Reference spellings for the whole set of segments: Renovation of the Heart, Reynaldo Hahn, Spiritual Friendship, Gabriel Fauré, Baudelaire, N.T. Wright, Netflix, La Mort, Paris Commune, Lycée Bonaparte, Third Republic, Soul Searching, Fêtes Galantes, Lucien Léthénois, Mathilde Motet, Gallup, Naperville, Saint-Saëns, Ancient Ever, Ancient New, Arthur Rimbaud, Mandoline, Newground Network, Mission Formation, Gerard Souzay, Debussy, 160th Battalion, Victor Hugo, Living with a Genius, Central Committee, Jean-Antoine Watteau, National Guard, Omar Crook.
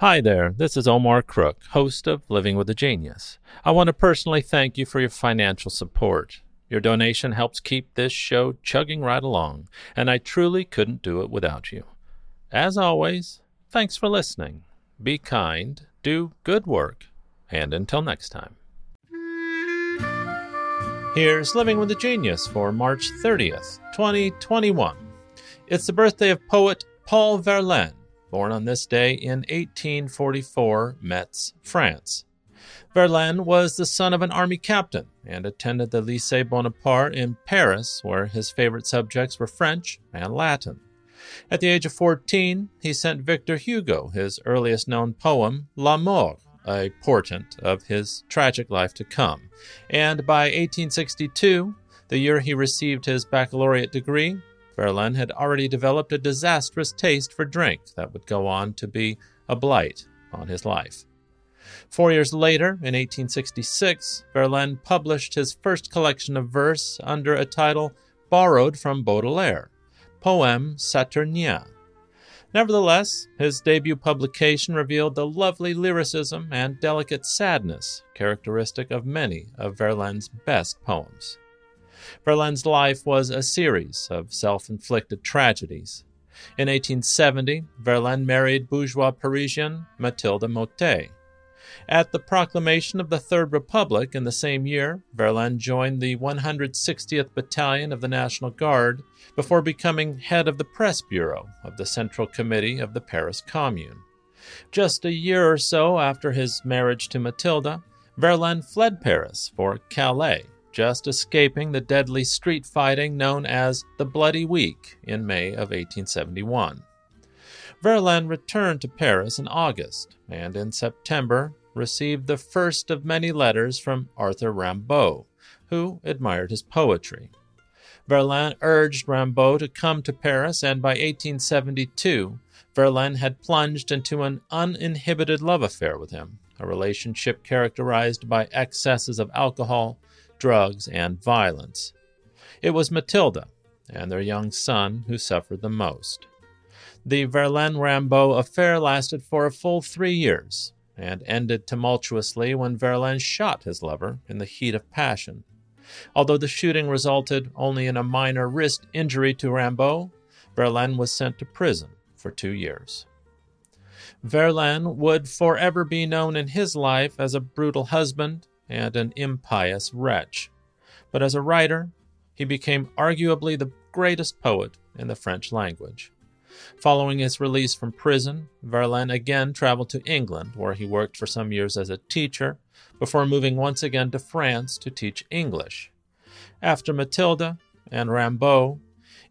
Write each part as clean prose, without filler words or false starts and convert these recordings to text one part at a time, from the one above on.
Hi there, this is Omar Crook, host of Living with a Genius. I want to personally thank you for your financial support. Your donation helps keep this show chugging right along, and I truly couldn't do it without you. As always, thanks for listening. Be kind, do good work, and until next time. Here's Living with a Genius for March 30th, 2021. It's the birthday of poet Paul Verlaine, born on this day in 1844, Metz, France. Verlaine was the son of an army captain and attended the Lycée Bonaparte in Paris, where his favorite subjects were French and Latin. At the age of 14, he sent Victor Hugo his earliest known poem, La Mort, a portent of his tragic life to come. And by 1862, the year he received his baccalaureate degree, Verlaine had already developed a disastrous taste for drink that would go on to be a blight on his life. 4 years later, in 1866, Verlaine published his first collection of verse under a title borrowed from Baudelaire, Poèmes saturniens. Nevertheless, his debut publication revealed the lovely lyricism and delicate sadness characteristic of many of Verlaine's best poems. Verlaine's life was a series of self-inflicted tragedies. In 1870, Verlaine married bourgeois Parisian Mathilde Motet. At the proclamation of the Third Republic in the same year, Verlaine joined the 160th Battalion of the National Guard before becoming head of the press bureau of the Central Committee of the Paris Commune. Just a year or so after his marriage to Mathilde, Verlaine fled Paris for Calais, just escaping the deadly street fighting known as the Bloody Week in May of 1871. Verlaine returned to Paris in August, and in September received the first of many letters from Arthur Rimbaud, who admired his poetry. Verlaine urged Rimbaud to come to Paris, and by 1872, Verlaine had plunged into an uninhibited love affair with him, a relationship characterized by excesses of alcohol, drugs, and violence. It was Mathilde and their young son who suffered the most. The Verlaine-Rimbaud affair lasted for a full 3 years and ended tumultuously when Verlaine shot his lover in the heat of passion. Although the shooting resulted only in a minor wrist injury to Rimbaud, Verlaine was sent to prison for 2 years. Verlaine would forever be known in his life as a brutal husband and an impious wretch. But as a writer, he became arguably the greatest poet in the French language. Following his release from prison, Verlaine again traveled to England, where he worked for some years as a teacher, before moving once again to France to teach English. After Mathilde and Rimbaud,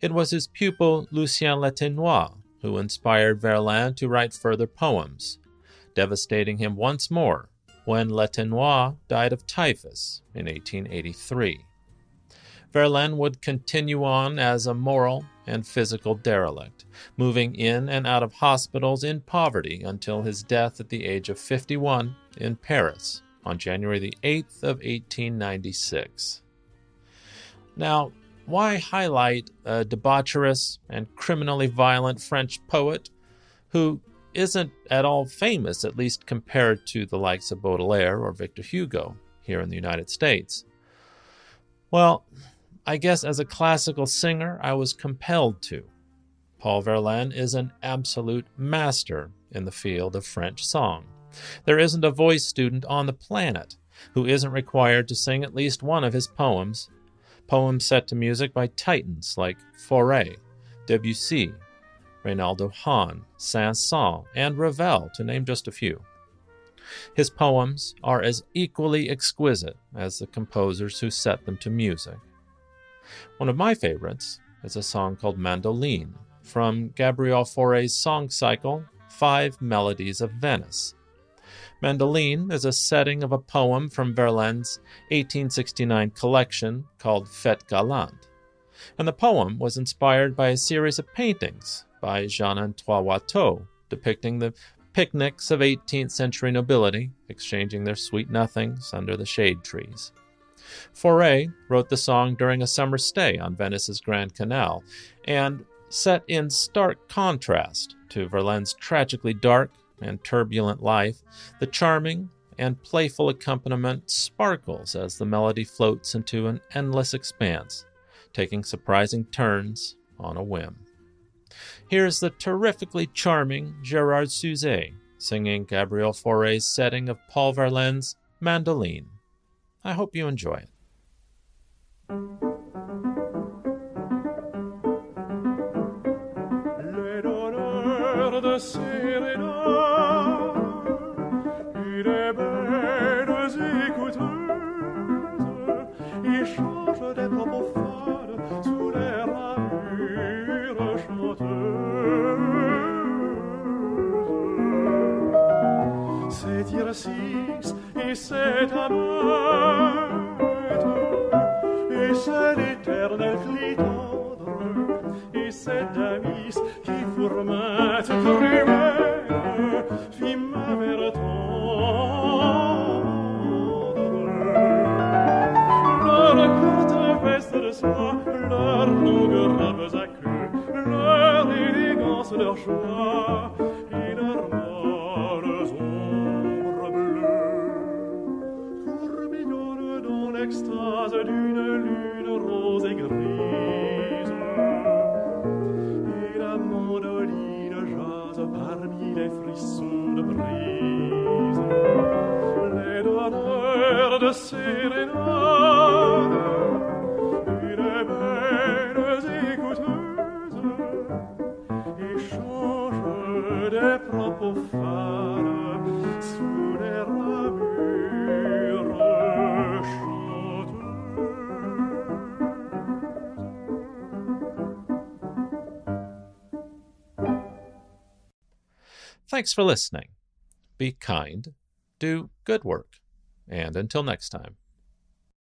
it was his pupil Lucien Léthénois who inspired Verlaine to write further poems, devastating him once more when Léthénois died of typhus in 1883. Verlaine would continue on as a moral and physical derelict, moving in and out of hospitals in poverty until his death at the age of 51 in Paris on January the 8th of 1896. Now, why highlight a debaucherous and criminally violent French poet who isn't at all famous, at least compared to the likes of Baudelaire or Victor Hugo here in the United States? Well, I guess as a classical singer, I was compelled to. Paul Verlaine is an absolute master in the field of French song. There isn't a voice student on the planet who isn't required to sing at least one of his poems, poems set to music by titans like Fauré, Debussy, Reynaldo Hahn, Saint-Saëns, and Ravel, to name just a few. His poems are as equally exquisite as the composers who set them to music. One of my favorites is a song called Mandoline from Gabriel Fauré's song cycle, 5 Melodies of Venice. Mandoline is a setting of a poem from Verlaine's 1869 collection called Fêtes Galantes, and the poem was inspired by a series of paintings by Jean-Antoine Watteau depicting the picnics of 18th century nobility exchanging their sweet nothings under the shade trees. Fauré wrote the song during a summer stay on Venice's Grand Canal, and set in stark contrast to Verlaine's tragically dark and turbulent life, the charming and playful accompaniment sparkles as the melody floats into an endless expanse, taking surprising turns on a whim. Here's the terrifically charming Gerard Souzay singing Gabriel Fauré's setting of Paul Verlaine's Mandoline. I hope you enjoy it. Sérénat, il est belles écouteuses, il change des propos fades sous les ramures chanteuses. C'est Ircis et c'est Amète, et c'est l'éternel Clitandre, et c'est Damis qui formate primaire, fit ma mère tendre. Leurs courtes vestes de soie, leurs longues robes à queue, leur élégance, leur joie et leurs molles ombres bleues tourbillonnent dans l'extase d'une lune rose et grise. Parmi les frissons de brise, les donneurs de sérénade, les belles écouteuses, échangent des propos fades sous les ramures chanteuses. Thanks for listening. Be kind, do good work, and until next time.